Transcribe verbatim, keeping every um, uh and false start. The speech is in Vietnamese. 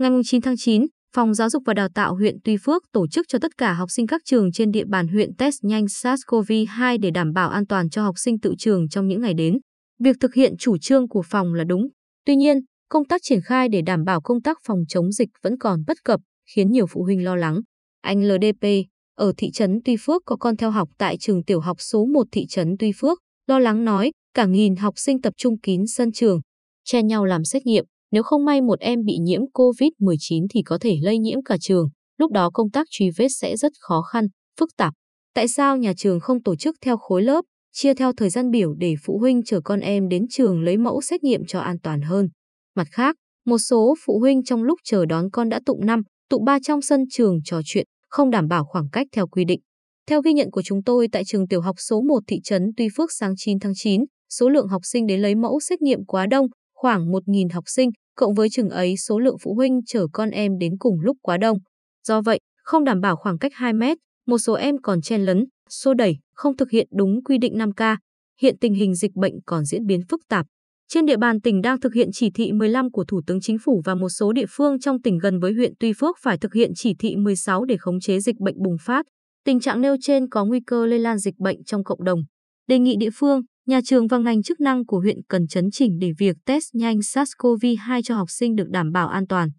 Ngày chín tháng chín, Phòng Giáo dục và Đào tạo huyện Tuy Phước tổ chức cho tất cả học sinh các trường trên địa bàn huyện test nhanh SARS-xê o vê hai để đảm bảo an toàn cho học sinh tự trường trong những ngày đến. Việc thực hiện chủ trương của phòng là đúng. Tuy nhiên, công tác triển khai để đảm bảo công tác phòng chống dịch vẫn còn bất cập, khiến nhiều phụ huynh lo lắng. Anh lờ đê pê ở thị trấn Tuy Phước có con theo học tại trường tiểu học số một thị trấn Tuy Phước, lo lắng nói cả nghìn học sinh tập trung kín sân trường, chen nhau làm xét nghiệm. Nếu không may một em bị nhiễm cô vít mười chín thì có thể lây nhiễm cả trường, lúc đó công tác truy vết sẽ rất khó khăn, phức tạp. Tại sao nhà trường không tổ chức theo khối lớp, chia theo thời gian biểu để phụ huynh chở con em đến trường lấy mẫu xét nghiệm cho an toàn hơn? Mặt khác, một số phụ huynh trong lúc chờ đón con đã tụ năm, tụ ba trong sân trường trò chuyện, không đảm bảo khoảng cách theo quy định. Theo ghi nhận của chúng tôi tại trường tiểu học số một thị trấn Tuy Phước sáng chín tháng chín, số lượng học sinh đến lấy mẫu xét nghiệm quá đông, khoảng một nghìn học sinh, cộng với trường ấy số lượng phụ huynh chở con em đến cùng lúc quá đông. Do vậy, không đảm bảo khoảng cách hai mét, một số em còn chen lấn, xô đẩy, không thực hiện đúng quy định năm ca. Hiện tình hình dịch bệnh còn diễn biến phức tạp. Trên địa bàn tỉnh đang thực hiện chỉ thị mười lăm của Thủ tướng Chính phủ và một số địa phương trong tỉnh gần với huyện Tuy Phước phải thực hiện chỉ thị mười sáu để khống chế dịch bệnh bùng phát. Tình trạng nêu trên có nguy cơ lây lan dịch bệnh trong cộng đồng. Đề nghị địa phương, nhà trường và ngành chức năng của huyện cần chấn chỉnh để việc test nhanh SARS-xê o vê hai cho học sinh được đảm bảo an toàn.